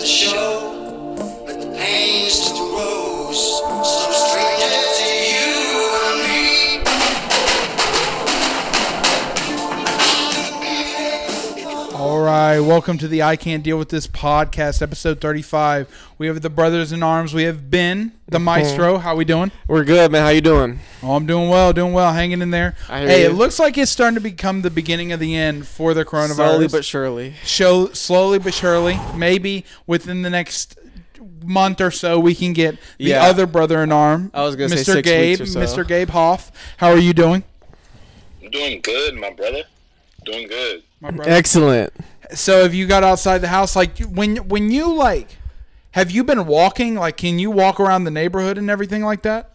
to the show, but the pain's to the rose. Some stranger to you and me. All right, welcome to the I Can't Deal With This podcast, episode 35. We have the brothers in arms. We have Ben, the maestro. How we doing? We're good, man. How you doing? Oh, I'm doing well. Hanging in there. Hey, it looks like it's starting to become the beginning of the end for the coronavirus. Slowly but surely. Slowly but surely. Maybe within the next month or so, we can get the other brother in arm. I was going to say 6 weeks or so. Mr. Gabe Hoff. How are you doing? I'm doing good, my brother. Doing good. My brother. Excellent. So, have you got outside the house? Like, when you, like... Have you been walking? Like, can you walk around the neighborhood and everything like that?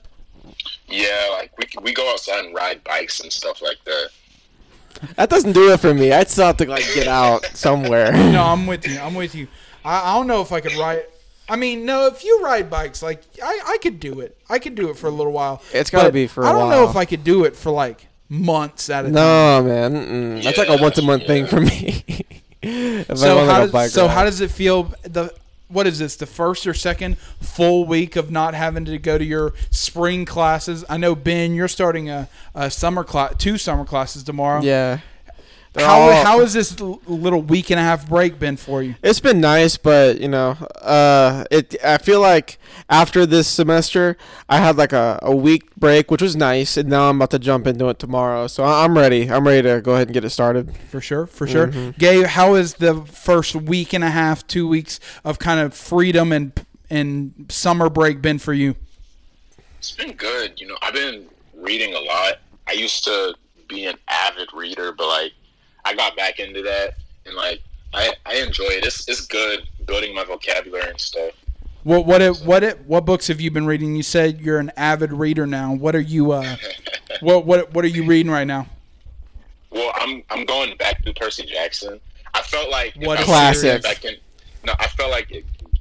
Yeah, like, we go outside and ride bikes and stuff like that. That doesn't do it for me. I'd still have to, like, get out somewhere. No, I'm with you. I don't know if I could ride. I mean, no, if you ride bikes, like, I could do it. I could do it for a little while. It's got to be for a while. I don't know if I could do it for, like, months at a time. No, man. That's, like, a once-a-month thing for me. So how does it feel what is this, the first or second full week of not having to go to your spring classes? I know, Ben, you're starting a summer class, 2 summer classes tomorrow. Yeah. How is this little week and a half break been for you? It's been nice, but, you know, I feel like after this semester, I had like a week break, which was nice, and now I'm about to jump into it tomorrow. So I'm ready. I'm ready to go ahead and get it started. For sure. Mm-hmm. Gabe, how is the first week and a half, 2 weeks of kind of freedom and summer break been for you? It's been good. You know, I've been reading a lot. I used to be an avid reader, but like, I got back into that, and like I enjoy it. It's good building my vocabulary and stuff. What books have you been reading? You said you're an avid reader now. What are you what are you reading right now? Well, I'm going back through Percy Jackson. I felt like I felt like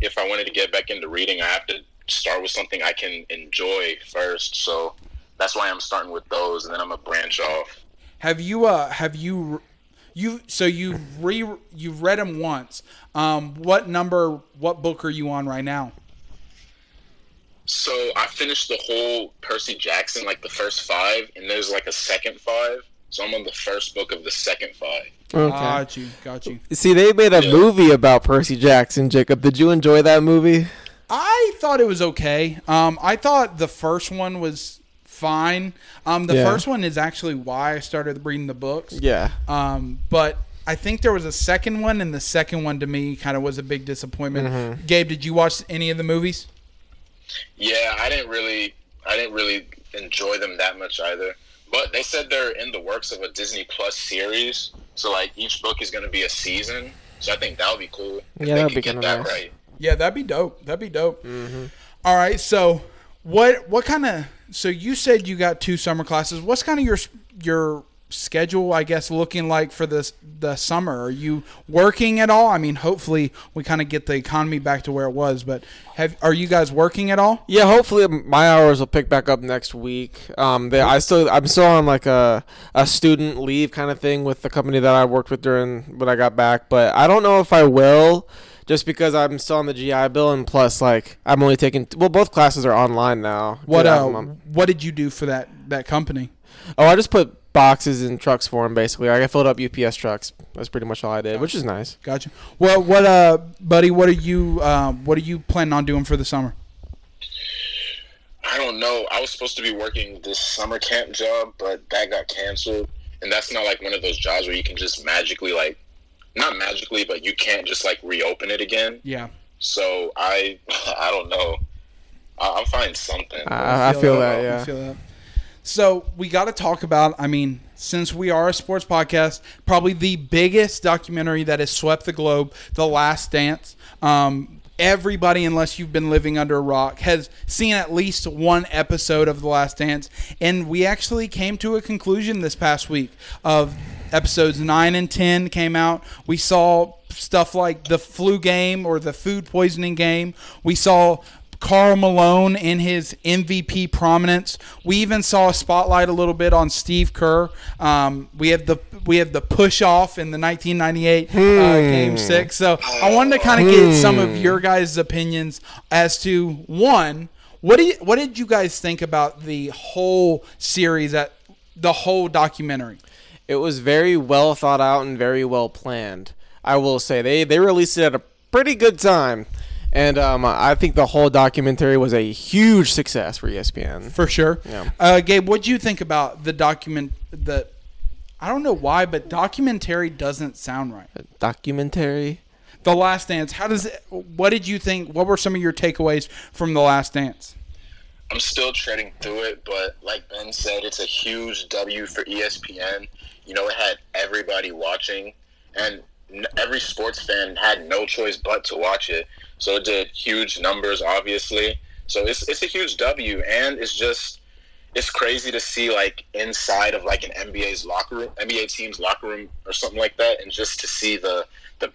if I wanted to get back into reading, I have to start with something I can enjoy first. So that's why I'm starting with those, and then I'm gonna branch off. You've read them once. What book are you on right now? So I finished the whole Percy Jackson, like the first 5, and there's like a second 5. So I'm on the first book of the second 5. Okay. Got you. See, they made a movie about Percy Jackson, Jacob. Did you enjoy that movie? I thought it was okay. I thought the first one was fine. The first one is actually why I started reading the books. Yeah. But I think there was a second one, and the second one to me kind of was a big disappointment. Mm-hmm. Gabe, did you watch any of the movies? Yeah, I didn't really enjoy them that much either. But they said they're in the works of a Disney Plus series, so like each book is going to be a season. So I think that would be cool. Yeah, that'd be kind of nice. Right. Yeah, that'd be dope. Mm-hmm. All right, so what kind of? So you said you got 2 summer classes. What's kind of your schedule, I guess, looking like for the summer? Are you working at all? I mean, hopefully we kind of get the economy back to where it was, but are you guys working at all? Yeah, hopefully my hours will pick back up next week. I'm still on like a student leave kind of thing with the company that I worked with during when I got back, but I don't know if I will. Just because I'm still on the GI Bill, and plus, like, I'm only taking – well, both classes are online now. What did you do for that company? Oh, I just put boxes in trucks for them, basically. I filled up UPS trucks. That's pretty much all I did, which is nice. Gotcha. Well, buddy, what are you planning on doing for the summer? I don't know. I was supposed to be working this summer camp job, but that got canceled. And that's not, like, one of those jobs where you can just magically, like – not magically, but you can't just, like, reopen it again. Yeah. So, I don't know. I'll find something. I feel that. So, we got to talk about, I mean, since we are a sports podcast, probably the biggest documentary that has swept the globe, The Last Dance. Everybody, unless you've been living under a rock, has seen at least one episode of The Last Dance. And we actually came to a conclusion this past week of episodes 9 and 10 came out. We saw stuff like the flu game or the food poisoning game. We saw Karl Malone in his MVP prominence. We even saw a spotlight a little bit on Steve Kerr. We have the push off in the 1998 Game 6. So I wanted to kind of get some of your guys' opinions as to, one, what did you guys think about the whole series, at the whole documentary? It was very well thought out and very well planned. I will say they released it at a pretty good time. And I think the whole documentary was a huge success for ESPN. For sure. Yeah. Gabe, what do you think about the document? I don't know why, but documentary doesn't sound right. Documentary? The Last Dance. What did you think? What were some of your takeaways from The Last Dance? I'm still treading through it, but like Ben said, it's a huge W for ESPN. You know, it had everybody watching, and every sports fan had no choice but to watch it. So it did huge numbers, obviously. So it's a huge W, and it's crazy to see like inside of like an NBA team's locker room or something like that, and just to see the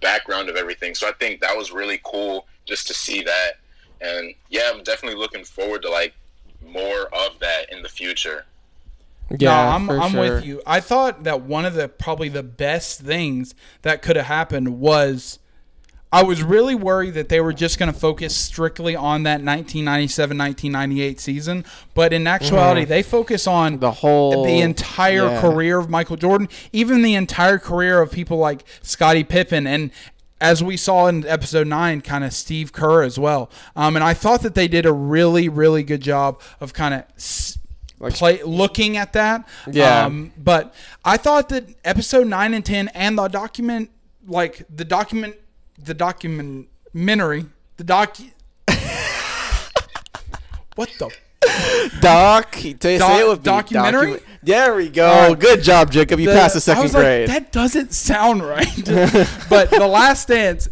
background of everything. So I think that was really cool just to see that. And yeah, I'm definitely looking forward to like more of that in the future. Yeah, no, I'm sure with you. I thought that one of the probably the best things that could have happened was, I was really worried that they were just going to focus strictly on that 1997-1998 season, but in actuality, they focus on the entire career of Michael Jordan, even the entire career of people like Scottie Pippen, and as we saw in episode 9, kind of Steve Kerr as well. And I thought that they did a really, really good job of kind of looking at that. Yeah. But I thought that episode 9 and 10 and documentary. There we go. Good job, Jacob. You passed the second grade. That doesn't sound right. But The Last Dance,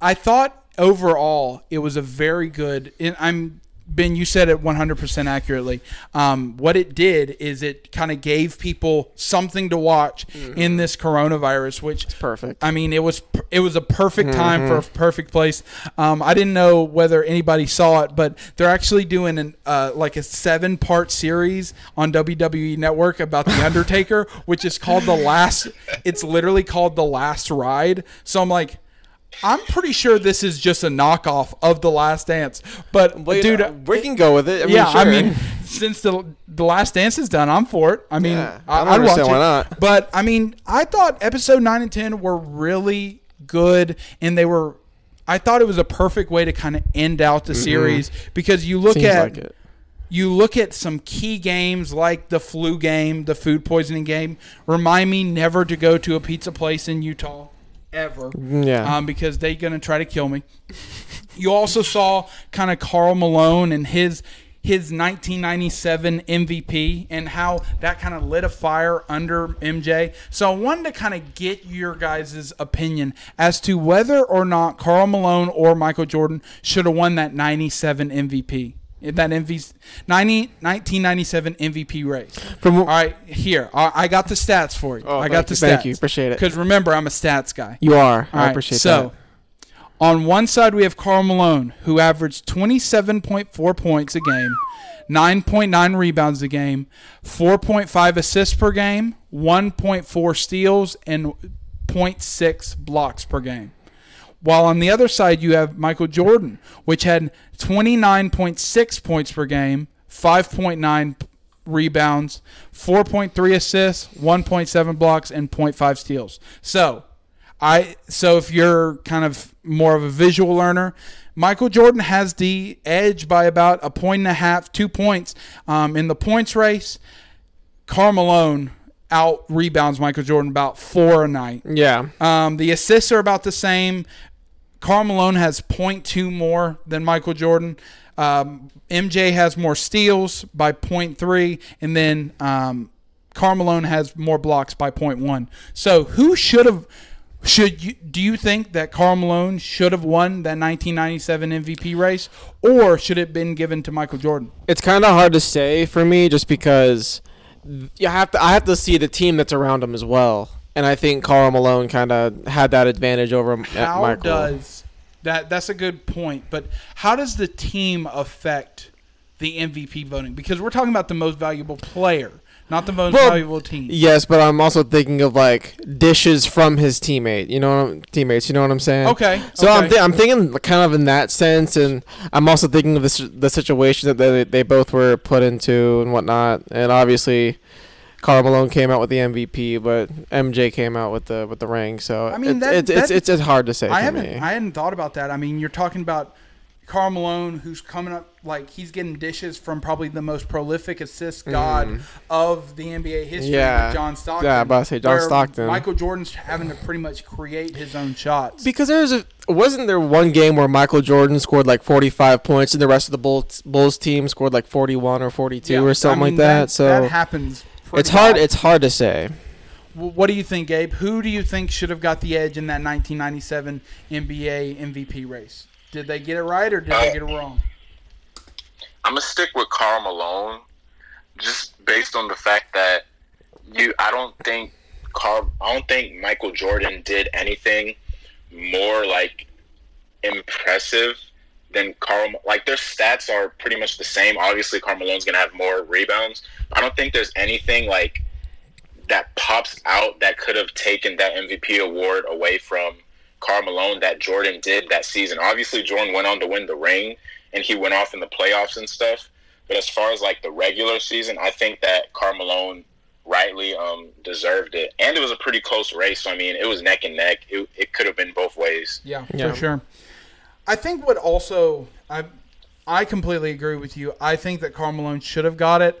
I thought overall it was a very good. Ben, you said it 100% accurately. What it did is it kind of gave people something to watch in this coronavirus, which is perfect. I mean, it was a perfect time for a perfect place. I didn't know whether anybody saw it, but they're actually doing a 7-part series on WWE Network about The Undertaker, which is called it's literally called The Last Ride. So I'm like, I'm pretty sure this is just a knockoff of The Last Dance. But, dude, we can go with it. Since the Last Dance is done, I'm for it. I mean, yeah, I'd watch it. Why not? But, I mean, I thought episode 9 and 10 were really good, and they were – I thought it was a perfect way to kind of end out the series because you look at some key games like the flu game, the food poisoning game. Remind me never to go to a pizza place in Utah. Ever. Yeah. Because they're going to try to kill me. You also saw kind of Karl Malone and his 1997 MVP and how that kind of lit a fire under MJ. So I wanted to kind of get your guys' opinion as to whether or not Karl Malone or Michael Jordan should have won that 97 MVP. That 1997 MVP race. All right, here. I got the stats for you. Thank you. Appreciate it. Because remember, I'm a stats guy. You are. All right, appreciate that. So, on one side, we have Karl Malone, who averaged 27.4 points a game, 9.9 rebounds a game, 4.5 assists per game, 1.4 steals, and 0.6 blocks per game. While on the other side, you have Michael Jordan, which had 29.6 points per game, 5.9 rebounds, 4.3 assists, 1.7 blocks, and 0.5 steals. So if you're kind of more of a visual learner, Michael Jordan has the edge by about 1.5, 2 points in the points race. Karl Malone out rebounds Michael Jordan about 4 a night. Yeah. The assists are about the same. Karl Malone has 0.2 more than Michael Jordan. MJ has more steals by 0.3, and then Karl Malone has more blocks by 0.1. So who do you think that Karl Malone should have won that 1997 MVP race, or should it have been given to Michael Jordan? It's kind of hard to say for me, just because I have to see the team that's around him as well. And I think Karl Malone kind of had that advantage over Michael. How does That's a good point. But how does the team affect the MVP voting? Because we're talking about the most valuable player, not the most valuable team. Yes, but I'm also thinking of like dishes from his teammate. You know, teammates. You know what I'm saying? Okay. So okay. I'm thinking kind of in that sense, and I'm also thinking of the situation that they both were put into and whatnot, and obviously. Karl Malone came out with the MVP, but MJ came out with the ring. So I mean, it's hard to say. I hadn't thought about that. I mean, you're talking about Karl Malone, who's coming up like he's getting dishes from probably the most prolific assist god of the NBA history, with John Stockton. Yeah, but I say John Stockton. Michael Jordan's having to pretty much create his own shots because wasn't there one game where Michael Jordan scored like 45 points and the rest of the Bulls team scored like 41 or 42 or something like that. So that happens. It's hard to say. What do you think, Gabe? Who do you think should have got the edge in that 1997 NBA MVP race? Did they get it right or did they get it wrong? I'm going to stick with Karl Malone just based on the fact that I don't think Michael Jordan did anything more like impressive then Karl, like their stats are pretty much the same. Obviously, Karl Malone's going to have more rebounds. I don't think there's anything like that pops out that could have taken that MVP award away from Karl Malone that Jordan did that season. Obviously, Jordan went on to win the ring, and he went off in the playoffs and stuff. But as far as like the regular season, I think that Karl Malone rightly deserved it. And it was a pretty close race. So, I mean, it was neck and neck. It could have been both ways. Yeah, for sure. I think what also I completely agree with you. I think that Karl Malone should have got it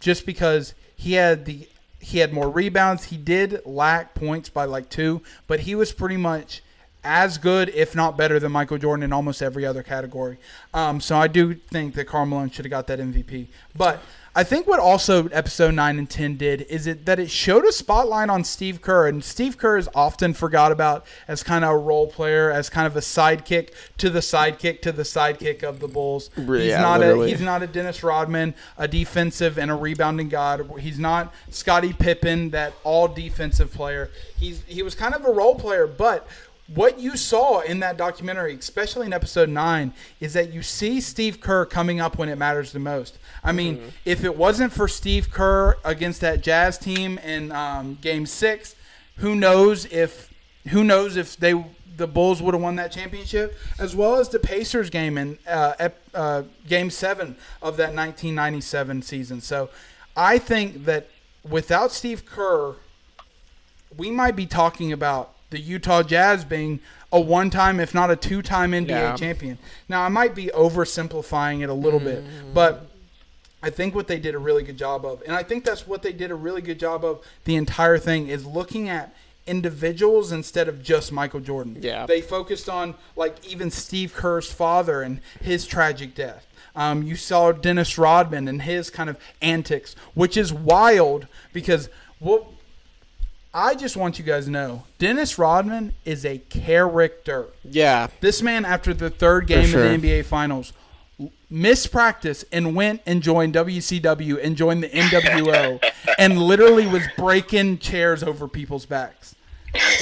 just because he had more rebounds. He did lack points by like 2, but he was pretty much as good, if not better, than Michael Jordan in almost every other category. So I do think that Karl Malone should have got that MVP. But I think what also episode 9 and 10 did is that it showed a spotlight on Steve Kerr, and Steve Kerr is often forgot about as kind of a role player, as kind of a sidekick to the sidekick to the sidekick of the Bulls. Yeah, he's not a Dennis Rodman, a defensive and a rebounding god. He's not Scottie Pippen, that all defensive player. He was kind of a role player, but what you saw in that documentary, especially in episode 9, is that you see Steve Kerr coming up when it matters the most. I mean, if it wasn't for Steve Kerr against that Jazz team in Game 6, who knows if the Bulls would have won that championship, as well as the Pacers game in Game 7 of that 1997 season. So I think that without Steve Kerr, we might be talking about the Utah Jazz being a one-time, if not a two-time NBA champion. Now, I might be oversimplifying it a little bit, but I think what they did a really good job of, and I think that's what they did a really good job of the entire thing, is looking at individuals instead of just Michael Jordan. Yeah. They focused on, like, even Steve Kerr's father and his tragic death. You saw Dennis Rodman and his kind of antics, which is wild because I just want you guys to know, Dennis Rodman is a character. Yeah. This man, after the third game of the NBA Finals, missed practice and went and joined WCW and joined the NWO and literally was breaking chairs over people's backs.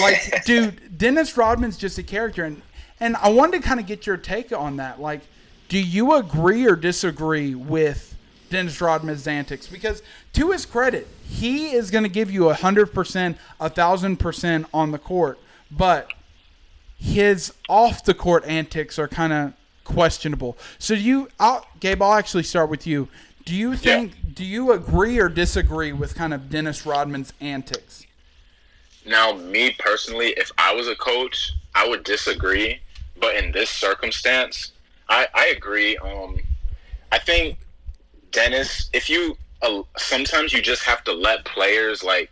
Like, dude, Dennis Rodman's just a character. And I wanted to kind of get your take on that. Like, do you agree or disagree with Dennis Rodman's antics? Because to his credit, he is going to give you 100%, 1,000% on the court, but his off-the-court antics are kind of questionable. So Gabe, I'll actually start with you. Do you think, do you agree or disagree with kind of Dennis Rodman's antics? Now, me personally, if I was a coach, I would disagree, but in this circumstance, I agree. I think Dennis, if you sometimes you just have to let players like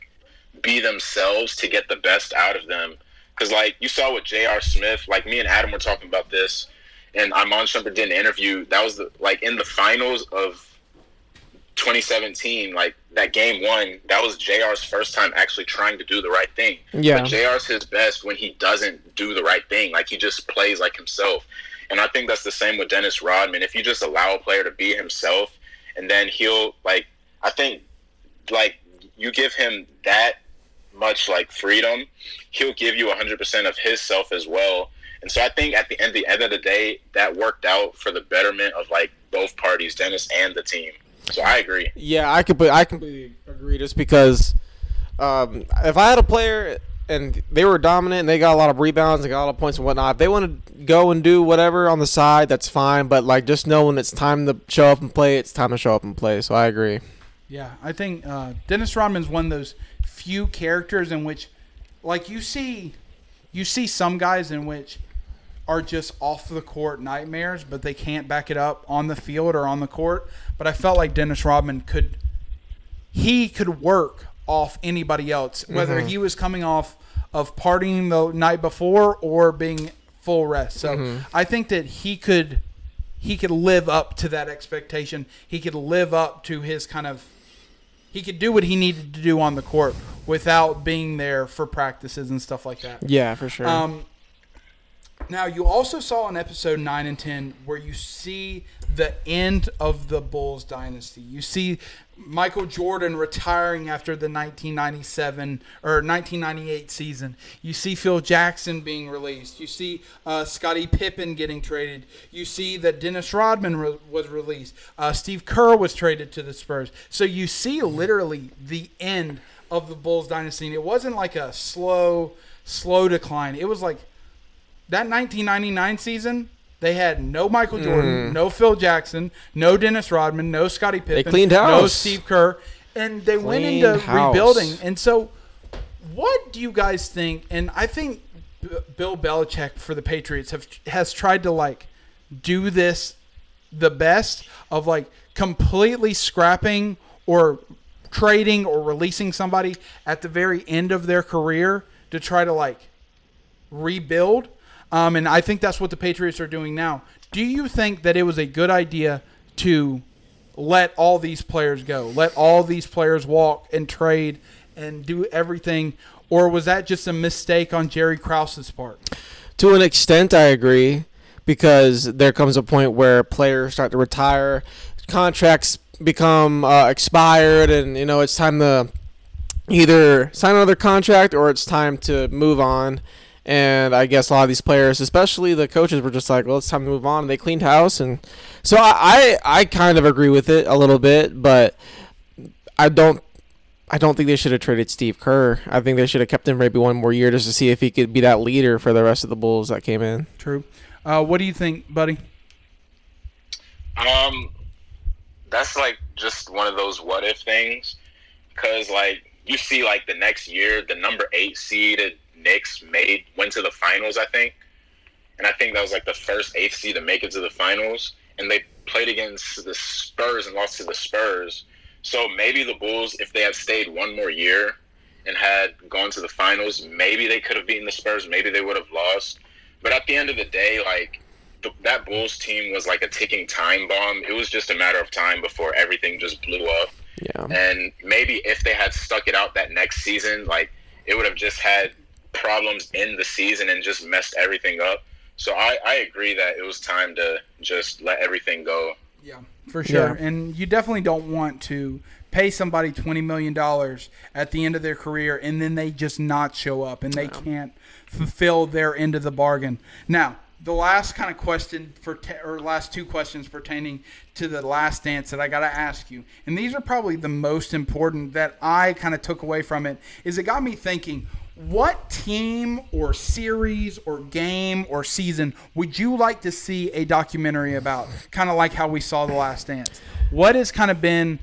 be themselves to get the best out of them, because like you saw with J.R. Smith, like me and Adam were talking about this, and Iman Shumpert did an interview that was in the finals of 2017, like that game 1, that was J.R.'s first time actually trying to do the right thing. Yeah, but J.R.'s his best when he doesn't do the right thing, like he just plays like himself, and I think that's the same with Dennis Rodman. If you just allow a player to be himself, and then he'll, like, I think, like, you give him that much, like, freedom, he'll give you 100% of his self as well. And so I think at the end of the day, that worked out for the betterment of like both parties, Dennis and the team. So I agree. Yeah, I completely agree. Just because if I had a player and they were dominant and they got a lot of rebounds, they got a lot of points and whatnot, if they want to go and do whatever on the side, that's fine. But like, just know when it's time to show up and play, it's time to show up and play. So I agree. Yeah, I think Dennis Rodman's one of those few characters in which, like, you see some guys in which are just off the court nightmares, but they can't back it up on the field or on the court. But I felt like Dennis Rodman could work off anybody else, whether he was coming off of partying the night before or being full rest. So I think that he could live up to that expectation. He could live up to his kind of – he could do what he needed to do on the court without being there for practices and stuff like that. Yeah, for sure. Now, you also saw in episode 9 and 10 where you see the end of the Bulls dynasty. You see Michael Jordan retiring after the 1997 or 1998 season. You see Phil Jackson being released. You see Scottie Pippen getting traded. You see that Dennis Rodman was released. Steve Kerr was traded to the Spurs. So you see literally the end of the Bulls dynasty. And it wasn't like a slow decline. It was like, that 1999 season, they had no Michael Jordan, no Phil Jackson, no Dennis Rodman, no Scottie Pippen, they cleaned house. No Steve Kerr, and they went into rebuilding. And so what do you guys think? And I think Bill Belichick for the Patriots has tried to, like, do this the best of, like, completely scrapping or trading or releasing somebody at the very end of their career to try to, like, rebuild. And I think that's what the Patriots are doing now. Do you think that it was a good idea to let all these players go, let all these players walk and trade and do everything, or was that just a mistake on Jerry Krause's part? To an extent, I agree, because there comes a point where players start to retire, contracts become expired, and you know it's time to either sign another contract or it's time to move on. And I guess a lot of these players, especially the coaches, were just like, well, it's time to move on. And they cleaned house. And so I kind of agree with it a little bit, but I don't think they should have traded Steve Kerr. I think they should have kept him maybe one more year just to see if he could be that leader for the rest of the Bulls that came in. True. What do you think, buddy? That's like just one of those what if things, because like you see like the next year the number 8 seed Knicks went to the finals, I think. And I think that was like the first 8th seed to make it to the finals. And they played against the Spurs and lost to the Spurs. So maybe the Bulls, if they had stayed one more year and had gone to the finals, maybe they could have beaten the Spurs. Maybe they would have lost. But at the end of the day, like that Bulls team was like a ticking time bomb. It was just a matter of time before everything just blew up. Yeah. And maybe if they had stuck it out that next season, like it would have just had problems in the season and just messed everything up. So I agree that it was time to just let everything go. Yeah, for sure. Yeah. And you definitely don't want to pay somebody $20 million at the end of their career and then they just not show up and they can't fulfill their end of the bargain. Now, the last kind of question or last two questions pertaining to The Last Dance that I got to ask you, and these are probably the most important that I kind of took away from it, is it got me thinking, what team or series or game or season would you like to see a documentary about? Kind of like how we saw The Last Dance. What has kind of been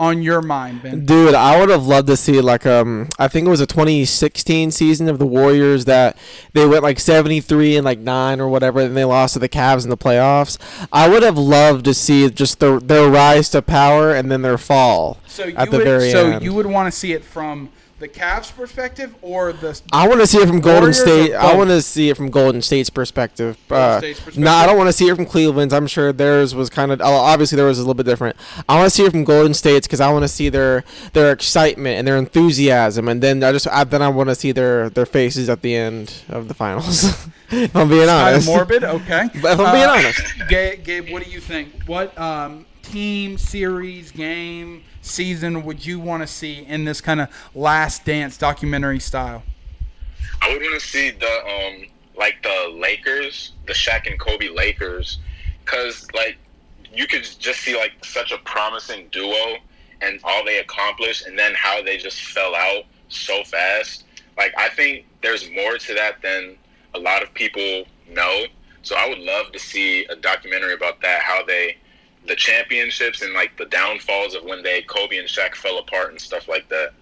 on your mind, Ben? Dude, I would have loved to see, like, I think it was a 2016 season of the Warriors that they went like 73-9 or whatever, and they lost to the Cavs in the playoffs. I would have loved to see just their rise to power and then their fall at the very end. So you would want to see it from the Cavs' perspective or the – I want to see it from Golden State. I want to see it from Golden State's perspective. No, I don't want to see it from Cleveland's. I'm sure theirs was kind of – obviously, theirs was a little bit different. I want to see it from Golden State's because I want to see their excitement and their enthusiasm. And then I want to see their faces at the end of the finals. If I'm being honest. Kind of morbid, okay. But if I'm being honest. Gabe, what do you think? What team, series, game – season would you want to see in this kind of Last Dance documentary style? I would want to see the like the Lakers, the Shaq and Kobe Lakers, because like you could just see like such a promising duo and all they accomplished, and then how they just fell out so fast. Like, I think there's more to that than a lot of people know. So I would love to see a documentary about that, how they, the championships and like the downfalls of when they, Kobe and Shaq, fell apart and stuff like that.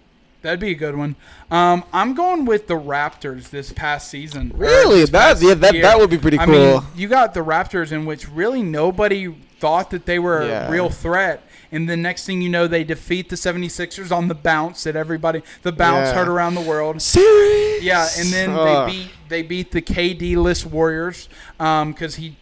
That'd be a good one. I'm going with the Raptors this past season. Really? That would be pretty cool. I mean, you got the Raptors, in which really nobody thought that they were a real threat. And the next thing you know, they defeat the 76ers on the bounce that everybody – the bounce heard around the world. Serious? Yeah, and then they beat the KD-less Warriors because he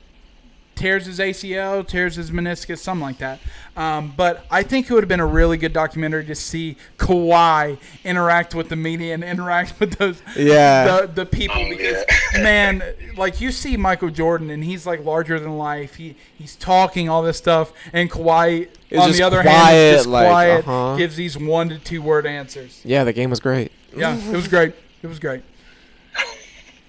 tears his ACL, tears his meniscus, something like that. But I think it would have been a really good documentary to see Kawhi interact with the media and interact with those the people. Because, man, like you see Michael Jordan, and he's like larger than life. He's talking all this stuff, and Kawhi – on the other hand, just quiet, gives these 1 to 2 word answers. Yeah, the game was great. Yeah, it was great. It was great.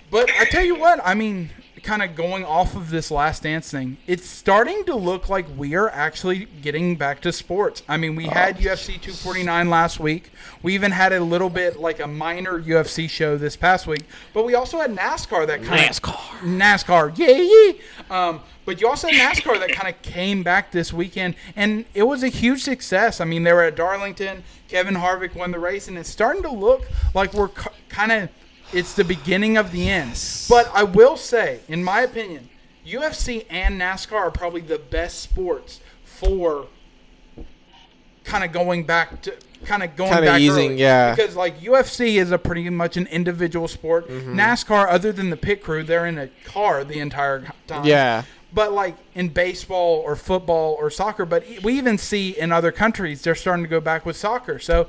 But I tell you what, I mean, kind of going off of this Last Dance thing, it's starting to look like we are actually getting back to sports. I mean, we had UFC 249 last week. We even had a little bit like a minor UFC show this past week. But we also had NASCAR that kind of NASCAR, but you also had NASCAR that kind of came back this weekend, and it was a huge success. I mean, they were at Darlington. Kevin Harvick won the race, and it's starting to look like we're kind of – it's the beginning of the end. But I will say, in my opinion, UFC and NASCAR are probably the best sports for kind of going back to – easing, yeah. Because like UFC is a pretty much an individual sport. Mm-hmm. NASCAR, other than the pit crew, they're in a car the entire time. Yeah. But like in baseball or football or soccer, but we even see in other countries they're starting to go back with soccer. So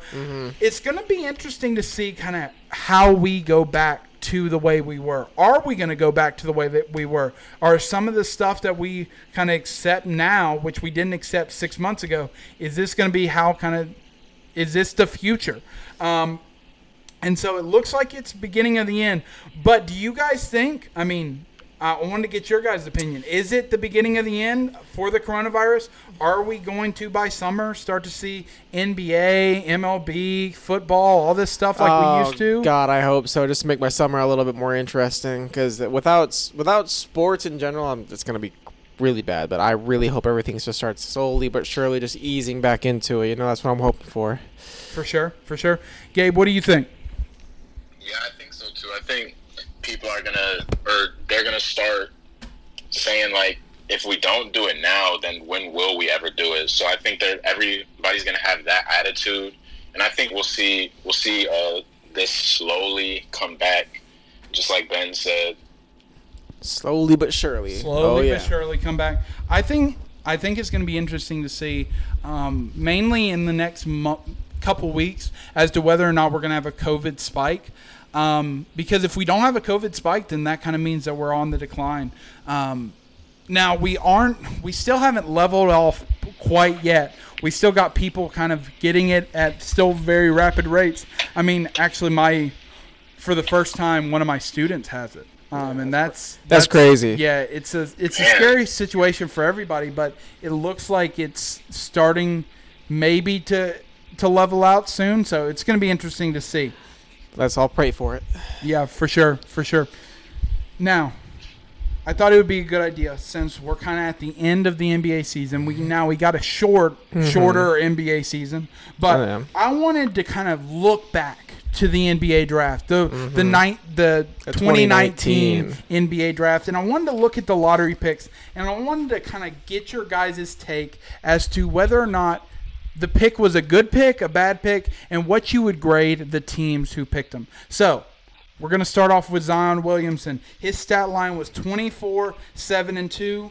it's going to be interesting to see kind of how we go back to the way we were. Are we going to go back to the way that we were? Are some of the stuff that we kind of accept now, which we didn't accept 6 months ago, is this going to be how kind of – is this the future? And so it looks like it's beginning of the end. But do you guys think – I mean – I wanted to get your guys' opinion. Is it the beginning of the end for the coronavirus? Are we going to, by summer, start to see NBA, MLB, football, all this stuff like we used to? God, I hope so, just to make my summer a little bit more interesting, because without sports in general, it's going to be really bad. But I really hope everything just starts slowly but surely just easing back into it. You know, that's what I'm hoping for. For sure, for sure. Gabe, what do you think? Yeah, I think so, too. I think people are gonna start saying, like, if we don't do it now, then when will we ever do it? So I think that everybody's gonna have that attitude, and I think we'll see this slowly come back, just like Ben said. Slowly but surely. But surely come back. I think it's gonna be interesting to see, mainly in the next couple weeks, as to whether or not we're gonna have a COVID spike. Because if we don't have a COVID spike, then that kind of means that we're on the decline. Now we still haven't leveled off quite yet. We still got people kind of getting it at still very rapid rates. I mean, actually for the first time, one of my students has it. And that's crazy. Yeah. It's a scary situation for everybody, but it looks like it's starting maybe to level out soon. So it's going to be interesting to see. Let's all pray for it. Yeah, for sure, for sure. Now, I thought it would be a good idea, since we're kind of at the end of the NBA season. We got a shorter NBA season, but I wanted to kind of look back to the NBA draft, the 2019 NBA draft, and I wanted to look at the lottery picks, and I wanted to kind of get your guys' take as to whether or not the pick was a good pick, a bad pick, and what you would grade the teams who picked them. So we're going to start off with Zion Williamson. His stat line was 24-7-2,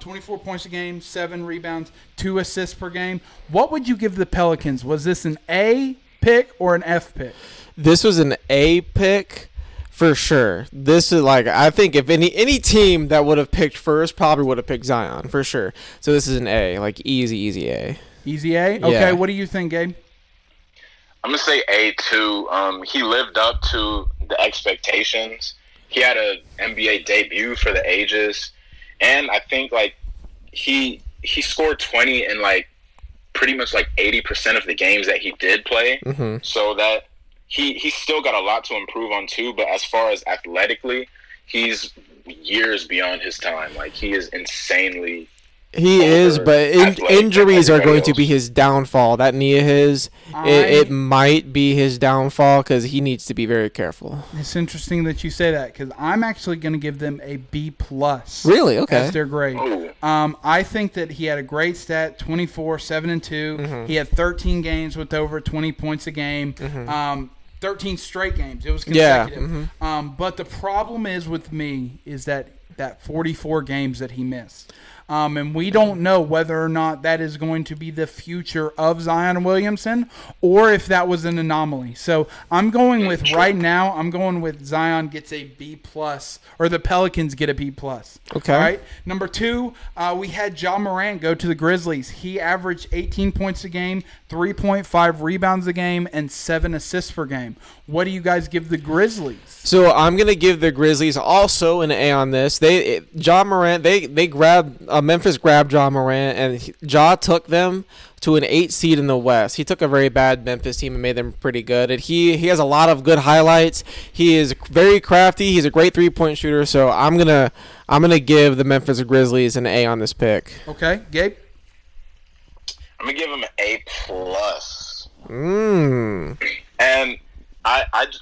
24 points a game, 7 rebounds, 2 assists per game. What would you give the Pelicans? Was this an A pick or an F pick? This was an A pick. For sure. This is like, I think if any team that would have picked first probably would have picked Zion, for sure. So this is an A, like easy A. Easy A? Okay, yeah. What do you think, Gabe? I'm going to say A too. He lived up to the expectations. he had an NBA debut for the ages, and I think like he scored 20 in like pretty much like 80% of the games that he did play. Mm-hmm. So that he still got a lot to improve on too. But as far as athletically, he's years beyond his time. Like he is insanely. He is, but injuries are going to be his downfall. That knee of his, it might be his downfall because he needs to be very careful. It's interesting that you say that because I'm actually going to give them a B+. Really? Okay. As their grade. Oh. I think that he had a great stat, 24, 7-2. Mm-hmm. He had 13 games with over 20 points a game. Mm-hmm. 13 straight games. It was consecutive. Yeah. Mm-hmm. But the problem is with me is that 44 games that he missed. And we don't know whether or not that is going to be the future of Zion Williamson or if that was an anomaly. So I'm going with right now, I'm going with Zion gets a B+, or the Pelicans get a B+. Okay. All right. Number two, we had Ja Morant go to the Grizzlies. He averaged 18 points a game, 3.5 rebounds a game, and 7 assists per game. What do you guys give the Grizzlies? So I'm going to give the Grizzlies also an A on this. Ja Morant, Memphis grabbed Ja Morant, and Ja took them to an 8 seed in the West. He took a very bad Memphis team and made them pretty good. And he has a lot of good highlights. He is very crafty. He's a great three-point shooter. So I'm gonna give the Memphis Grizzlies an A on this pick. Okay, Gabe? I'm gonna give him an A+. And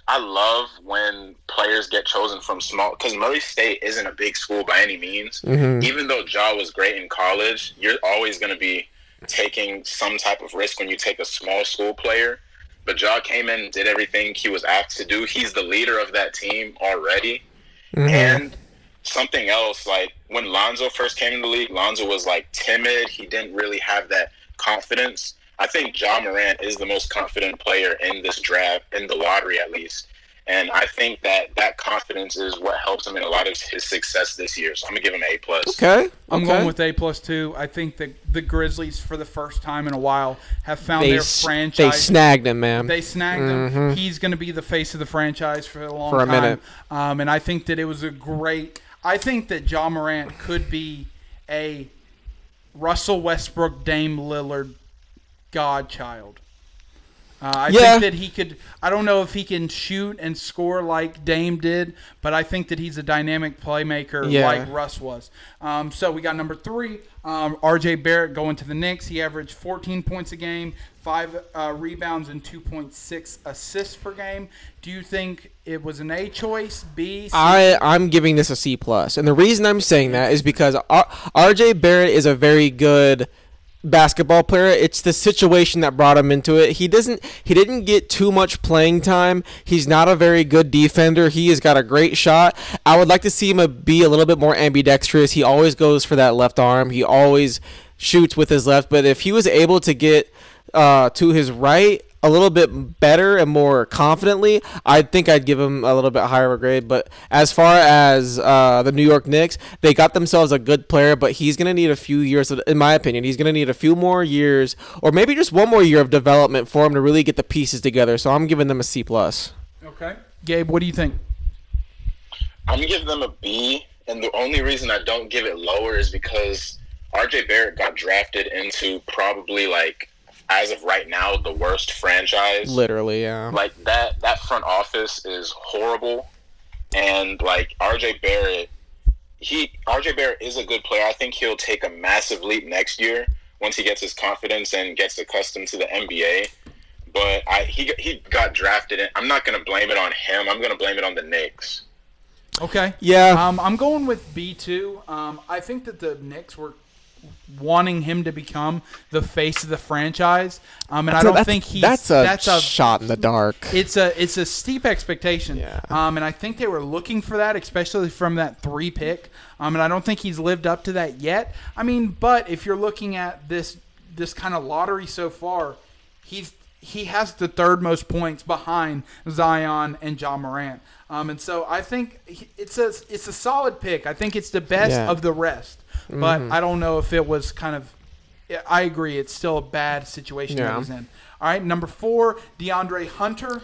I love when players get chosen from small – because Murray State isn't a big school by any means. Mm-hmm. Even though Ja was great in college, you're always going to be taking some type of risk when you take a small school player. But Ja came in and did everything he was asked to do. He's the leader of that team already. Mm-hmm. And something else, like when Lonzo first came in the league, Lonzo was like timid. He didn't really have that confidence. I think Ja Morant is the most confident player in this draft, in the lottery at least. And I think that confidence is what helps him in a lot of his success this year. So I'm going to give him an A+. Okay. I'm going with A+ too. I think that the Grizzlies, for the first time in a while, have found their franchise. They snagged him, man. They snagged him. He's going to be the face of the franchise for a long time. For a minute. And I think that it was a great – I think that Ja Morant could be a Russell Westbrook, Dame Lillard godchild. I think that he could. I don't know if he can shoot and score like Dame did, but I think that he's a dynamic playmaker like Russ was. So we got number three, R.J. Barrett going to the Knicks. He averaged 14 points a game, 5 rebounds, and 2.6 assists per game. Do you think it was an A choice, B, C? I'm giving this a C+. And the reason I'm saying that is because R.J. Barrett is a very good basketball player. It's the situation that brought him into it. He didn't get too much playing time. He's not a very good defender. He has got a great shot. I would like to see him be a little bit more ambidextrous. He always goes for that left arm. He always shoots with his left, but if he was able to get to his right a little bit better and more confidently, I think I'd give him a little bit higher of a grade. But as far as the New York Knicks, they got themselves a good player, but he's going to need a few years, in my opinion. He's going to need a few more years or maybe just one more year of development for him to really get the pieces together. So I'm giving them a C+. Okay. Gabe, what do you think? I'm going to give them a B, and the only reason I don't give it lower is because R.J. Barrett got drafted into probably like – as of right now, the worst franchise. Literally, yeah. Like, that front office is horrible. And, like, R.J. Barrett is a good player. I think he'll take a massive leap next year once he gets his confidence and gets accustomed to the NBA. But he got drafted. I'm not going to blame it on him. I'm going to blame it on the Knicks. Okay. Yeah. I'm going with B2. I think that the Knicks were wanting him to become the face of the franchise, and I don't think that's a shot in the dark. It's a steep expectation, and I think they were looking for that, especially from that 3 pick. And I don't think he's lived up to that yet. I mean, but if you're looking at this kind of lottery so far, he has the third most points behind Zion and Ja Morant, and so I think it's a solid pick. I think it's the best of the rest. But I don't know if it was kind of – I agree. It's still a bad situation that he's in. All right, number 4, DeAndre Hunter.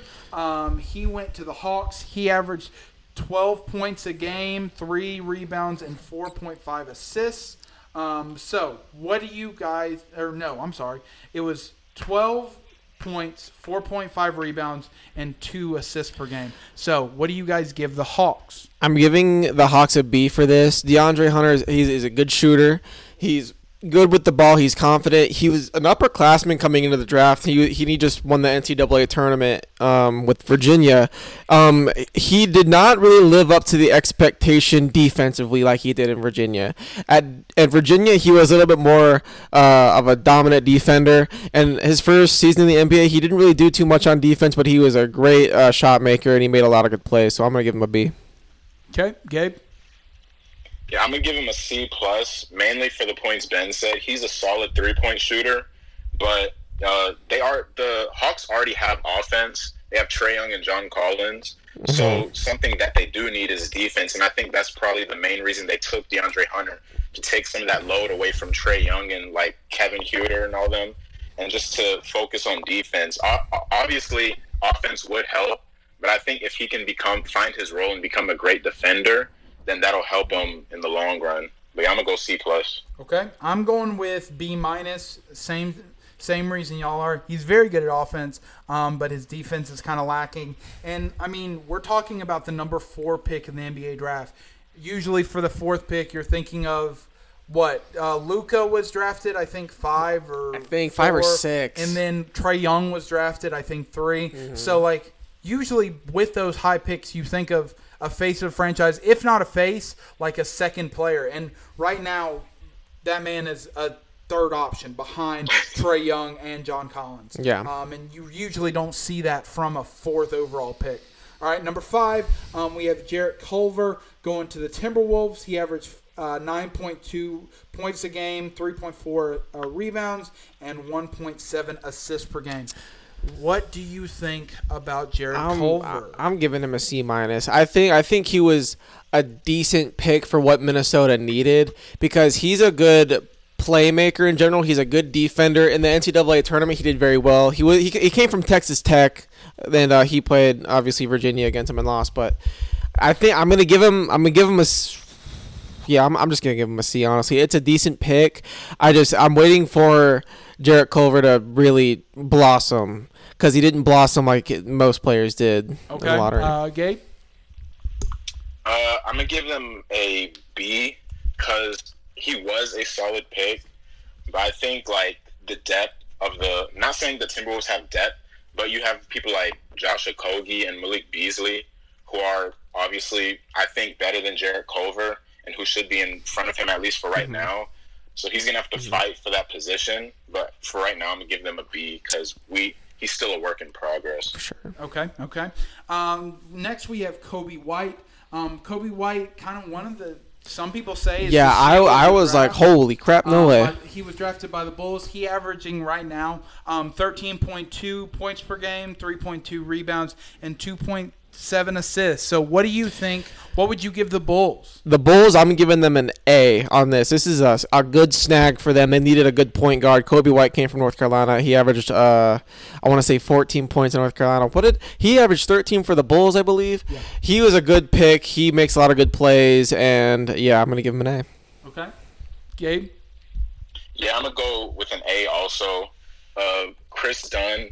He went to the Hawks. He averaged 12 points a game, 3 rebounds, and 4.5 assists. So what do you guys – or no, I'm sorry. It was 12 points, 4.5 rebounds, and 2 assists per game. So what do you guys give the Hawks? I'm giving the Hawks a B for this. DeAndre Hunter is a good shooter. He's good with the ball. He's confident. He was an upperclassman coming into the draft. He just won the NCAA tournament with Virginia. He did not really live up to the expectation defensively like he did in Virginia. At Virginia, he was a little bit more of a dominant defender. And his first season in the NBA, he didn't really do too much on defense, but he was a great shot maker, and he made a lot of good plays. So I'm going to give him a B. Okay, Gabe? Yeah, I'm going to give him a C+, mainly for the points Ben said. He's a solid three-point shooter, but the Hawks already have offense. They have Trae Young and John Collins. Mm-hmm. So something that they do need is defense, and I think that's probably the main reason they took DeAndre Hunter, to take some of that load away from Trae Young and like Kevin Huerter and all them, and just to focus on defense. Obviously, offense would help, but I think if he can find his role and become a great defender, then that'll help him in the long run. But I'm going to go C+. Okay. I'm going with B-. Same reason y'all are. He's very good at offense, but his defense is kind of lacking. And, I mean, we're talking about the number 4 pick in the NBA draft. Usually for the 4th pick, you're thinking of what? Luka was drafted, I think, 5 or 6. And then Trae Young was drafted, I think, 3. Mm-hmm. So, like, usually with those high picks, you think of a face of the franchise, if not a face, like a second player. And right now, that man is a third option behind Trae Young and John Collins. Yeah. And you usually don't see that from a 4th overall pick. All right, number 5, we have Jarrett Culver going to the Timberwolves. He averaged 9.2 points a game, 3.4 rebounds, and 1.7 assists per game. What do you think about Jarrett Culver? I'm giving him a C-. I think he was a decent pick for what Minnesota needed, because he's a good playmaker in general. He's a good defender. In the NCAA tournament, he did very well. He came from Texas Tech, and he played obviously Virginia against him and lost. But I think I'm gonna give him a. Yeah, I'm just gonna give him a C. Honestly, it's a decent pick. I'm waiting for Jarrett Culver to really blossom, because he didn't blossom like most players did. Okay. In the lottery. Gabe? I'm going to give them a B, because he was a solid pick. But I think, like, the depth of the – not saying the Timberwolves have depth, but you have people like Josh Okogie and Malik Beasley, who are obviously, I think, better than Jarrett Culver and who should be in front of him, at least for right now. So he's going to have to fight for that position. But for right now, I'm going to give them a B, because he's still a work in progress. Sure. Okay. Next, we have Coby White. Coby White, kind of one of the – some people say. Yeah, I was like, holy crap, no way. He was drafted by the Bulls. He averaging right now 13.2 points per game, 3.2 rebounds, and 2.7 assists. So what do you think? What would you give the Bulls? The Bulls, I'm giving them an A on this. This is a good snag for them. They needed a good point guard. Coby White came from North Carolina. He averaged, 14 points in North Carolina. He averaged 13 for the Bulls, I believe. Yeah. He was a good pick. He makes a lot of good plays, and, yeah, I'm going to give him an A. Okay. Gabe? Yeah, I'm going to go with an A also. Chris Dunn.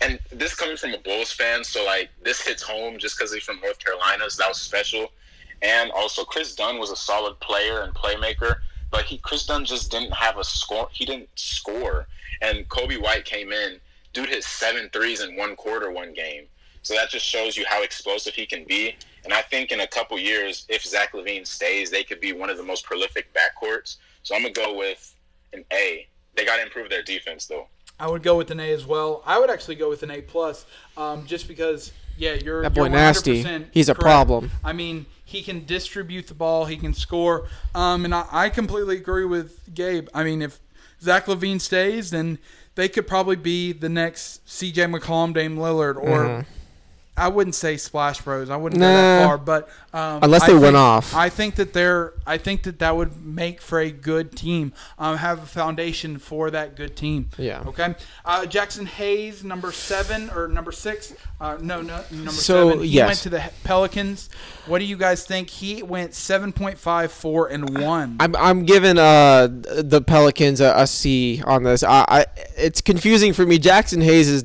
And this coming from a Bulls fan, so, like, this hits home just because he's from North Carolina, so that was special. And also, Chris Dunn was a solid player and playmaker, but Chris Dunn just didn't have a score. He didn't score. And Coby White came in. Dude hit 7 threes in one quarter one game. So that just shows you how explosive he can be. And I think in a couple years, if Zach LaVine stays, they could be one of the most prolific backcourts. So I'm going to go with an A. They got to improve their defense, though. I would go with an A as well. I would actually go with an A+, just because, yeah, you're that boy you're 100% nasty. He's a correct. Problem. I mean, he can distribute the ball, he can score, and I completely agree with Gabe. I mean, if Zach LaVine stays, then they could probably be the next C.J. McCollum, Dame Lillard, or I wouldn't say Splash Bros. I wouldn't go that far, but unless they went off, I think that that would make for a good team. Have a foundation for that good team. Yeah. Okay. Jackson Hayes, number 6. Number 7. He went to the Pelicans. What do you guys think? He went 7.54 and 1. I'm giving the Pelicans a C on this. It's confusing for me. Jackson Hayes is.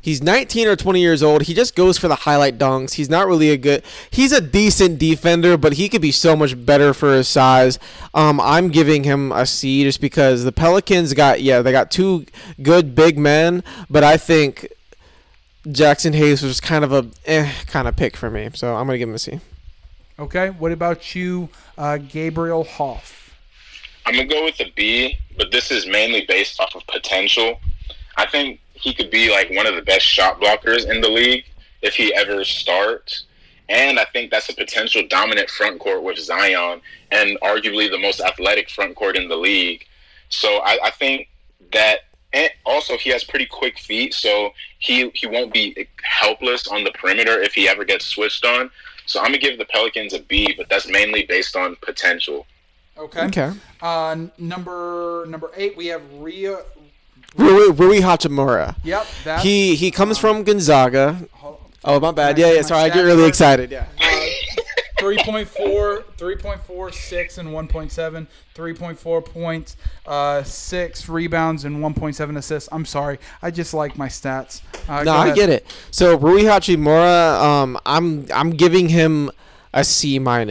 He's 19 or 20 years old. He just goes for the highlight dunks. He's not really a good – he's a decent defender, but he could be so much better for his size. I'm giving him a C just because the Pelicans got – they got two good big men, but I think Jackson Hayes was just kind of a kind of pick for me. So I'm going to give him a C. Okay. What about you, Gabriel Hoff? I'm going to go with a B, but this is mainly based off of potential. I think he could be like one of the best shot blockers in the league if he ever starts. And I think that's a potential dominant front court with Zion and arguably the most athletic front court in the league. So I think that and also he has pretty quick feet, so he won't be helpless on the perimeter if he ever gets switched on. So I'm going to give the Pelicans a B, but that's mainly based on potential. Okay. Number 8, we have Rui Hachimura. Yep. He comes from Gonzaga. Oh, my bad. Yeah. Sorry, I get really excited. Yeah. 3.4, 3.4, 6, and 1.7. 3.4 points, 6 rebounds, and 1.7 assists. I'm sorry. I just like my stats. I get it. So, Rui Hachimura, I'm giving him a C-. I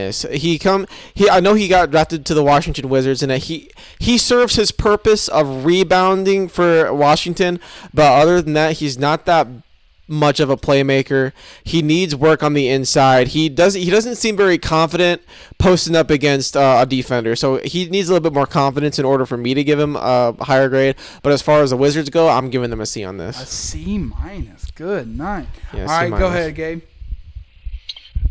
know he got drafted to the Washington Wizards, and he serves his purpose of rebounding for Washington. But other than that, he's not that much of a playmaker. He needs work on the inside. He doesn't seem very confident posting up against a defender. So he needs a little bit more confidence in order for me to give him a higher grade. But as far as the Wizards go, I'm giving them a C on this. A C-. Good night. Yeah, all right, go ahead, Gabe.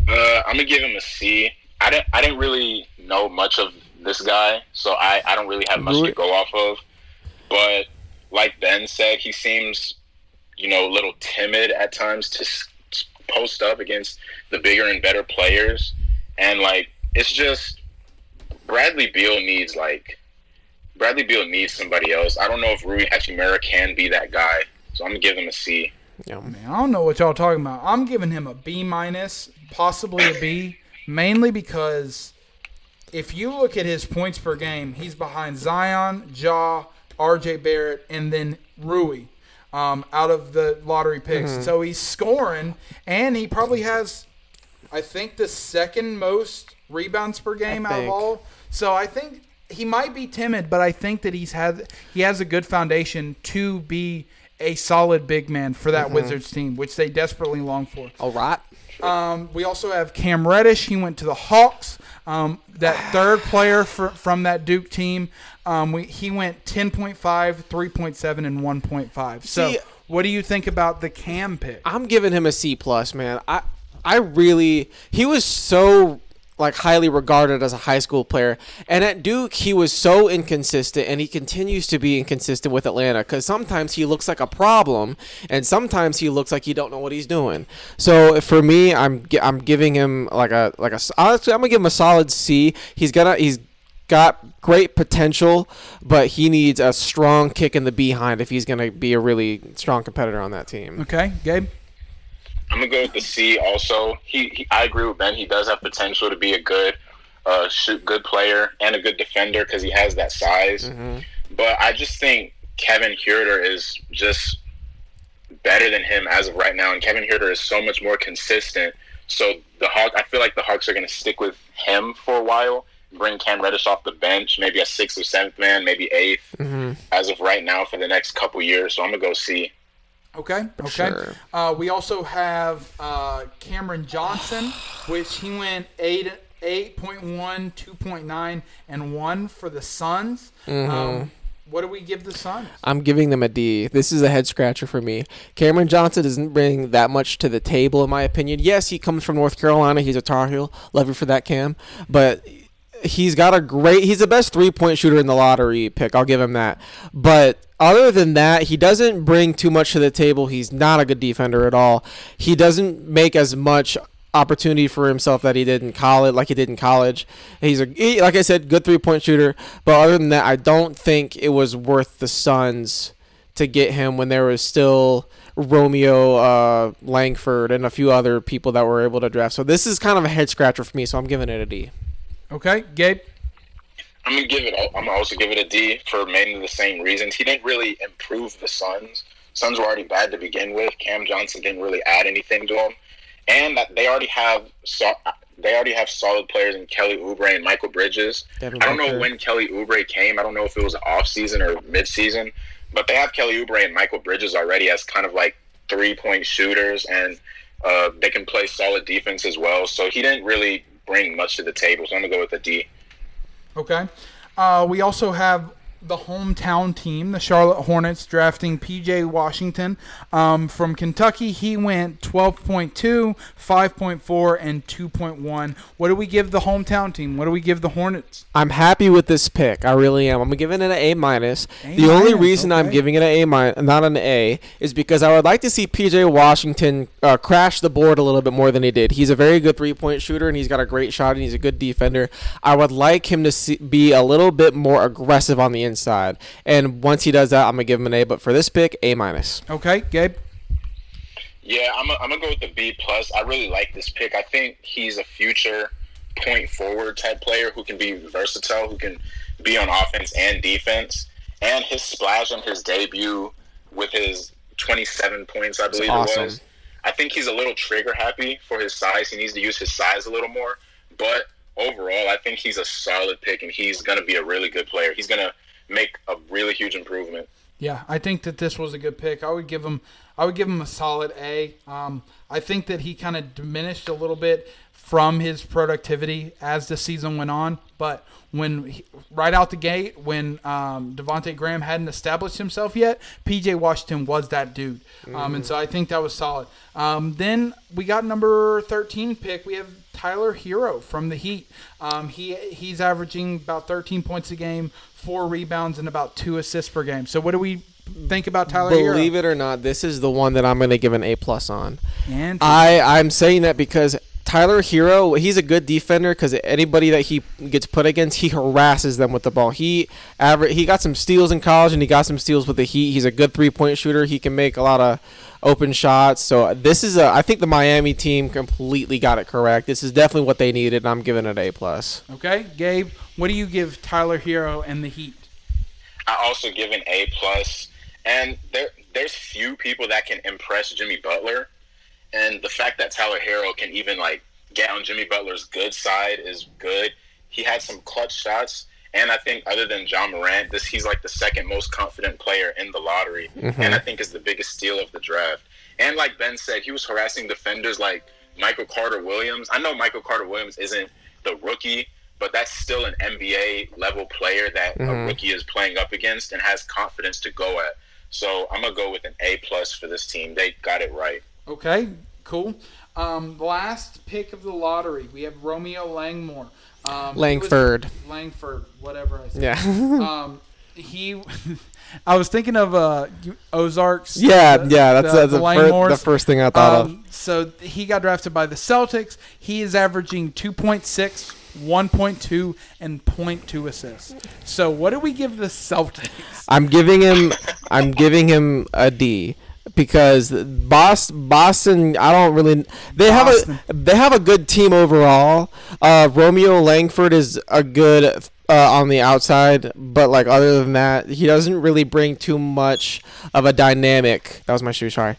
I'm going to give him a C. I didn't really know much of this guy, so I don't really have much to go off of. But like Ben said, he seems, a little timid at times to post up against the bigger and better players. And, it's just Bradley Beal needs somebody else. I don't know if Rui Hachimura can be that guy, so I'm going to give him a C. Yeah. Man, I don't know what y'all talking about. I'm giving him a B-, possibly a B, mainly because if you look at his points per game, he's behind Zion, Ja, R.J. Barrett, and then Rui out of the lottery picks. Mm-hmm. So he's scoring, and he probably has, I think, the second most rebounds per game out of all. So I think he might be timid, but I think that he has a good foundation to be a solid big man for that Wizards team, which they desperately long for. A lot. We also have Cam Reddish. He went to the Hawks. That third player from that Duke team. He went 10.5, 3.7, and 1.5. So what do you think about the Cam pick? I'm giving him a C+, man. I really – he was so – highly regarded as a high school player. And at Duke, he was so inconsistent, and he continues to be inconsistent with Atlanta because sometimes he looks like a problem, and sometimes he looks like he don't know what he's doing. So for me, I'm giving him like a honestly, I'm gonna give him a solid C. He's got great potential, but he needs a strong kick in the behind if he's gonna be a really strong competitor on that team. Okay, Gabe. I'm going to go with the C also. I agree with Ben. He does have potential to be a good good player and a good defender because he has that size. Mm-hmm. But I just think Kevin Huerter is just better than him as of right now. And Kevin Huerter is so much more consistent. So I feel like the Hawks are going to stick with him for a while, bring Cam Reddish off the bench, maybe a 6th or 7th man, maybe 8th as of right now for the next couple years. So I'm going to go C. Okay. Sure. We also have Cameron Johnson, which he went 8.1, 2.9, and 1 for the Suns. Mm-hmm. What do we give the Suns? I'm giving them a D. This is a head-scratcher for me. Cameron Johnson doesn't bring that much to the table, in my opinion. Yes, he comes from North Carolina. He's a Tar Heel. Love you for that, Cam. But He's got a great, he's the best three-point shooter in the lottery pick. I'll give him that. But other than that, he doesn't bring too much to the table. He's not a good defender at all. He doesn't make as much opportunity for himself that he did in college, He's like I said, good three-point shooter. But other than that, I don't think it was worth the Suns to get him when there was still Romeo Langford and a few other people that were able to draft. So this is kind of a head-scratcher for me, so I'm giving it a D. Okay, Gabe? I'm also give it a D for mainly the same reasons. He didn't really improve the Suns. Suns were already bad to begin with. Cam Johnson didn't really add anything to them, and they already have solid players in Kelly Oubre and Michael Bridges. Devin Booker. I don't know when Kelly Oubre came. I don't know if it was off season or mid season, but they have Kelly Oubre and Michael Bridges already as kind of like 3-point shooters, and they can play solid defense as well. So he didn't really bring much to the table. So I'm gonna go with a D. Okay. We also have the hometown team, the Charlotte Hornets, drafting P.J. Washington from Kentucky. He went 12.2, 5.4, and 2.1. What do we give the hometown team? What do we give the Hornets? I'm happy with this pick. I really am. I'm giving it an A-. The only reason I'm giving it an A-, not an A, is because I would like to see P.J. Washington crash the board a little bit more than he did. He's a very good three-point shooter, and he's got a great shot, and he's a good defender. I would like him to be a little bit more aggressive on the inside, and once he does that, I'm gonna give him an A. But for this pick, A-. Okay, Gabe. Yeah, I'm gonna go with the B+. I really like this pick. I think he's a future point forward type player who can be versatile, who can be on offense and defense. And his splash on his debut with his 27 points, I believe, awesome. It was. I think he's a little trigger happy for his size. He needs to use his size a little more. But overall, I think he's a solid pick, and he's gonna be a really good player. He's gonna make a really huge improvement. Yeah, I think that this was a good pick. I would give him a solid A. I think that he kind of diminished a little bit from his productivity as the season went on. But right out the gate, when Devontae Graham hadn't established himself yet, P.J. Washington was that dude. And so I think that was solid. Then we got number 13 pick. We have Tyler Herro from the Heat. He's averaging about 13 points a game, 4 rebounds, and about 2 assists per game. So what do we think about Tyler Herro? Believe it or not, this is the one that I'm going to give an A+ on. And I'm saying that because Tyler Herro, he's a good defender because anybody that he gets put against, he harasses them with the ball. He got some steals in college, and he got some steals with the Heat. He's a good three-point shooter. He can make a lot of open shots. So this is I think the Miami team completely got it correct. This is definitely what they needed, and I'm giving it A+. Okay. Gabe, what do you give Tyler Herro and the Heat? I also give an A+. And there's few people that can impress Jimmy Butler. And the fact that Tyler Herro can even, get on Jimmy Butler's good side is good. He had some clutch shots. And I think other than Ja Morant, he's, the second most confident player in the lottery. Mm-hmm. And I think is the biggest steal of the draft. And like Ben said, he was harassing defenders like Michael Carter-Williams. I know Michael Carter-Williams isn't the rookie, but that's still an NBA-level player that a rookie is playing up against and has confidence to go at. So I'm going to go with an A+ for this team. They got it right. Okay, cool. Last pick of the lottery, we have Romeo Langford. Langford, whatever I said. Yeah. I was thinking of Ozarks. Yeah, that's the first thing I thought of. So he got drafted by the Celtics. He is averaging 2.6. 1.2 and 0.2 assists. So what do we give the Celtics? I'm giving him a D because Boston. They have a good team overall. Romeo Langford is a good on the outside, but other than that, he doesn't really bring too much of a dynamic. That was my shoe. Sorry.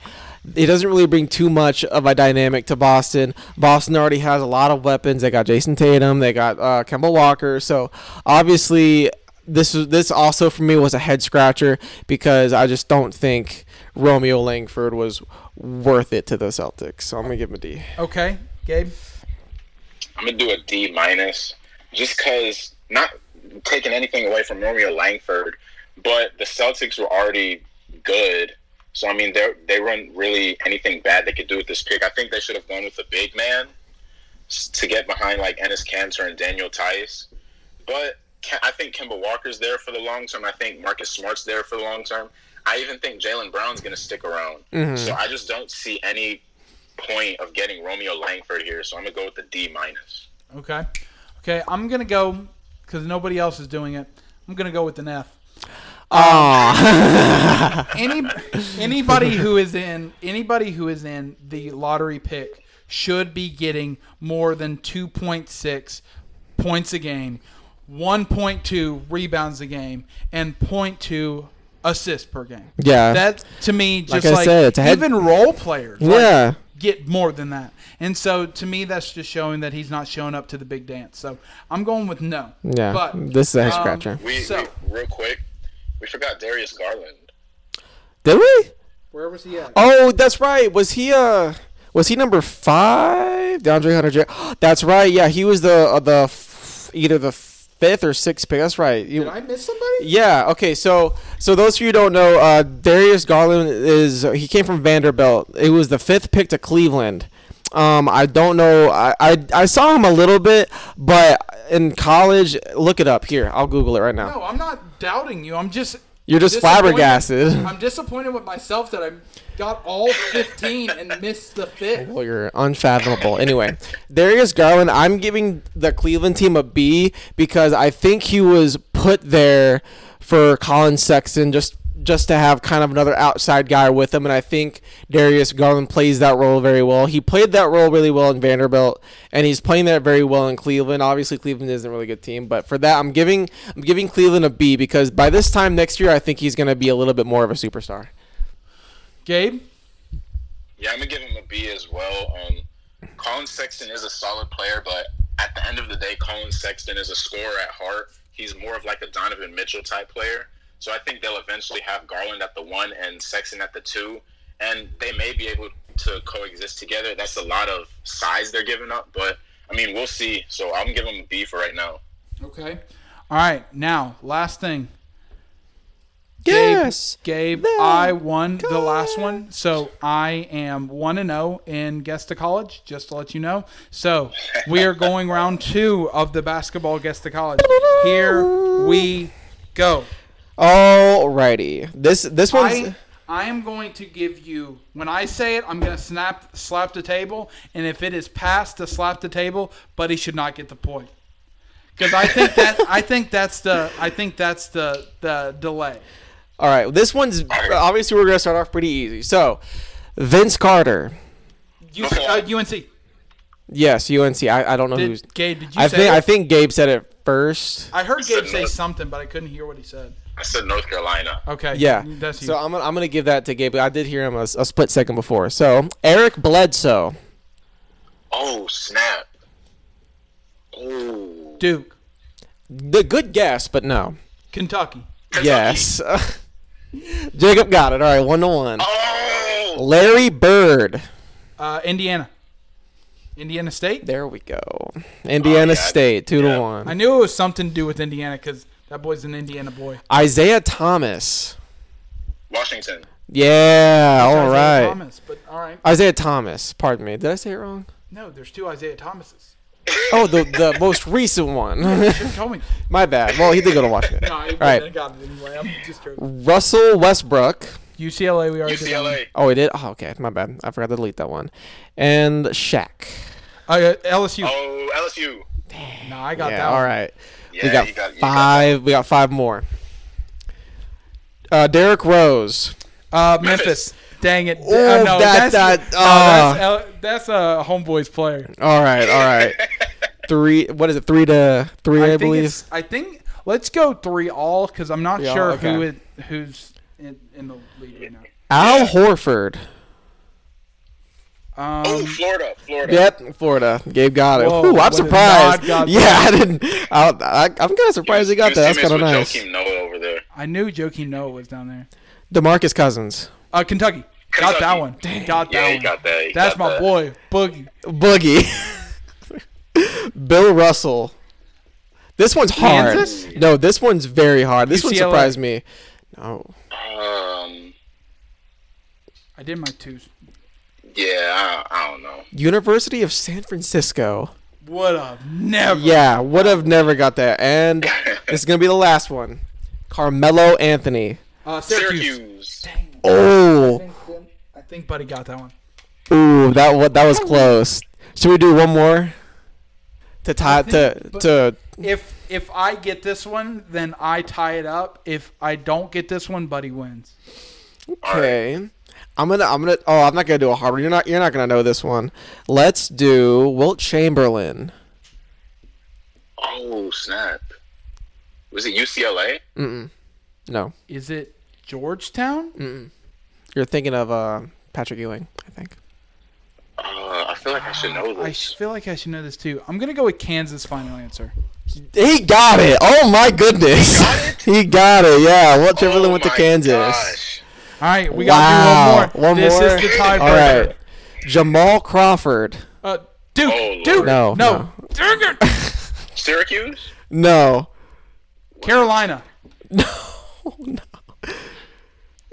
It doesn't really bring too much of a dynamic to Boston. Boston already has a lot of weapons. They got Jason Tatum. They got Kemba Walker. So, obviously, this also for me was a head-scratcher because I just don't think Romeo Langford was worth it to the Celtics. So, I'm going to give him a D. Okay. Gabe? I'm going to do a D- just because, not taking anything away from Romeo Langford, but the Celtics were already good. So, I mean, they weren't really anything bad they could do with this pick. I think they should have gone with a big man to get behind, Enes Kanter and Daniel Tice. But I think Kemba Walker's there for the long term. I think Marcus Smart's there for the long term. I even think Jaylen Brown's going to stick around. Mm-hmm. So I just don't see any point of getting Romeo Langford here. So I'm going to go with the D-. Okay. Okay, I'm going to go, because nobody else is doing it, I'm going to go with an F. Anybody who is in the lottery pick should be getting more than 2.6 points a game, 1.2 rebounds a game, and 0.2 assists per game. Yeah, that to me, just like I said, even role players, yeah, like, get more than that. And so to me, that's just showing that he's not showing up to the big dance. So I'm going with no. Yeah, but this is a head scratcher. We real quick. We forgot Darius Garland. Did we? Where was he at? Oh, that's right. Was he number 5? DeAndre Hunter. That's right. Yeah, he was either the 5th or 6th pick. That's right. Did I miss somebody? Yeah. Okay. So those of you who don't know, Darius Garland he came from Vanderbilt. It was the 5th pick to Cleveland. I don't know. I saw him a little bit, but in college, look it up. Here, I'll Google it right now. No, I'm not doubting you. You're just flabbergasted. I'm disappointed with myself that I got all 15 and missed the 5th. Well, you're unfathomable. Anyway, Darius Garland, I'm giving the Cleveland team a B because I think he was put there for Colin Sexton just to have kind of another outside guy with him, and I think Darius Garland plays that role very well. He played that role really well in Vanderbilt, and he's playing that very well in Cleveland. Obviously, Cleveland isn't a really good team, but for that, I'm giving Cleveland a B because by this time next year, I think he's going to be a little bit more of a superstar. Gabe? Yeah, I'm going to give him a B as well. Colin Sexton is a solid player, but at the end of the day, Colin Sexton is a scorer at heart. He's more of like a Donovan Mitchell type player. So I think they'll eventually have Garland at the 1 and Sexton at the 2, and they may be able to coexist together. That's a lot of size they're giving up, but, I mean, we'll see. So I'm giving them a B for right now. Okay. All right. Now, last thing. Yes. Gabe, I won the last one, so I am 1-0 in Guess to College, just to let you know. So we are going round 2 of the basketball Guess to College. Here we go. Alrighty. This one's... I am going to give you... When I say it, I'm going to slap the table. And if it is passed, to slap the table, but he should not get the point. Because I think that's the delay. All right. This one's... Obviously, we're going to start off pretty easy. So, Vince Carter. UNC. Yes, UNC. I don't know who's... Gabe, did you say it? I think Gabe said it first. I heard Gabe say something, but I couldn't hear what he said. I said North Carolina. Okay. Yeah. That's you. So I'm gonna give that to Gabe. I did hear him a split second before. So Eric Bledsoe. Oh snap. Oh. Duke. The good guess, but no. Kentucky. Yes. Jacob got it. All right, 1-1. Oh. Larry Bird. Indiana. Indiana State. There we go. Indiana State, 2-1. I knew it was something to do with Indiana because. That boy's an Indiana boy. Isaiah Thomas. Washington. Yeah, all right. Isaiah Thomas, pardon me. Did I say it wrong? No, there's 2 Isaiah Thomases. Oh, the most recent one. You should have told me. My bad. Well, he did go to Washington. No, he right. got it anyway. I'm just joking. Russell Westbrook. UCLA, we already did. UCLA. Oh, he did? Oh, okay. My bad. I forgot to delete that one. And Shaq. LSU. Oh, LSU. Damn. No, I got that one. All right. Yeah, we got 5 more. Derrick Rose. Memphis. Dang it. Oh, no, that's a homeboy's player. All right. 3. What is it? 3-3, I believe. I think let's go 3 all because I'm not sure who's in the lead right now. Al Horford. Florida. Yep, Florida. Gabe got it. Whoa, ooh, I'm surprised. I didn't. I'm kind of surprised he got that. That's kind of nice. Joakim Noah over there. I knew Joakim Noah was down there. DeMarcus Cousins. Kentucky. Got that one. Dang. Got that one. Got that. That's my boy, Boogie. Boogie. Bill Russell. This one's hard. Kansas? No, this one's very hard. This one surprised me. No. I did my 2s. Yeah, I don't know. University of San Francisco. Would have never. Yeah, would have never got that. And this is going to be the last one. Carmelo Anthony. Syracuse. Dang. Oh. I think Buddy got that one. Ooh, that was close. Should we do one more? To tie to if I get this one, then I tie it up. If I don't get this one, Buddy wins. Okay. Right. I'm gonna I'm not gonna do a hard one. You're not gonna know this one. Let's do Wilt Chamberlain. Oh, snap. Was it UCLA? No. Is it Georgetown? You're thinking of Patrick Ewing, I think. I feel like I should know this. I feel like I should know this too. I'm gonna go with Kansas. Final answer. He got it. Oh my goodness. He got it. Yeah. Wilt Chamberlain went to Kansas. Gosh. All right, we gotta do one more. This is the tiebreaker. All right, Jamal Crawford. Duke. Oh, Duke. No. Syracuse. No. Carolina. No.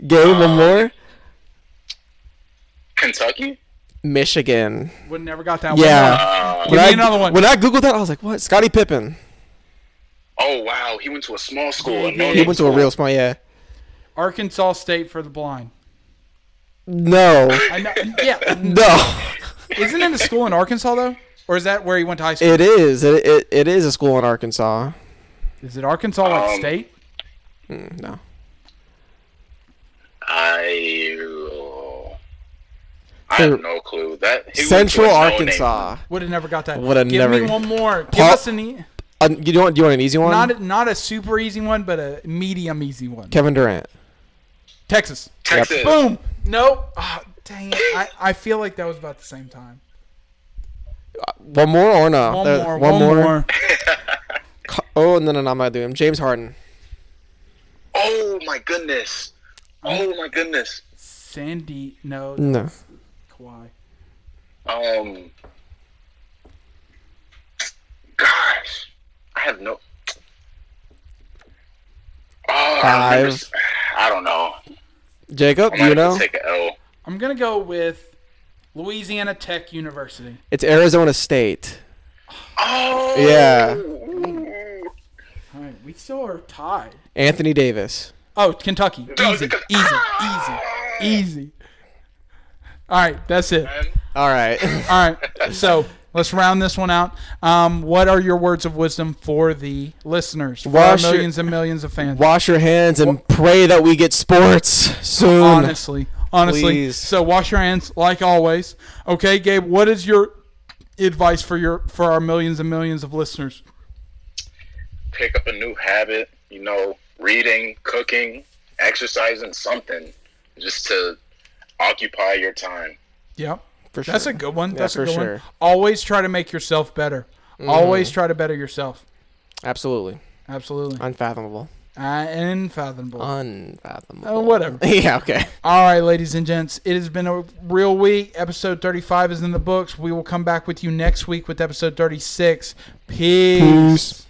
Gabe, one more. Kentucky. Michigan. Would never got that one. Yeah. Give me another one. When I googled that, I was like, "What?" Scottie Pippen. Oh wow, he went to a small school. Yeah. He went to a real small. Yeah. Arkansas State for the blind. No. I know, yeah. No. Isn't it a school in Arkansas though, or is that where he went to high school? It is. It is a school in Arkansas. Is it Arkansas State? No. I have no clue. That Central Arkansas would have never got that. Would have never. Give me one more. Give us an e. Do you want an easy one? Not a super easy one, but a medium easy one. Kevin Durant. Texas. Yep. Boom. Nope. Oh, dang it. I feel like that was about the same time. One more or no? One more. Oh, no, I'm not doing him. James Harden. Oh, my goodness. Sandy. No. Kawhi. Gosh. I have no... Five. I don't know. Jacob, you know? I'm going to go with Louisiana Tech University. It's Arizona State. Oh! Yeah. All right, we still are tied. Anthony Davis. Oh, Kentucky. Easy. All right, that's it. All right. So... let's round this one out. What are your words of wisdom for the listeners, for our millions and millions of fans? Wash your hands and pray that we get sports soon. Honestly. Please. So wash your hands like always. Okay, Gabe, what is your advice for our millions and millions of listeners? Pick up a new habit, reading, cooking, exercising, something, just to occupy your time. Yeah. For sure. That's a good one. That's a good one. Always try to make yourself better. Always try to better yourself. Absolutely. Unfathomable. Oh, whatever. Yeah, okay. All right, ladies and gents. It has been a real week. Episode 35 is in the books. We will come back with you next week with episode 36. Peace.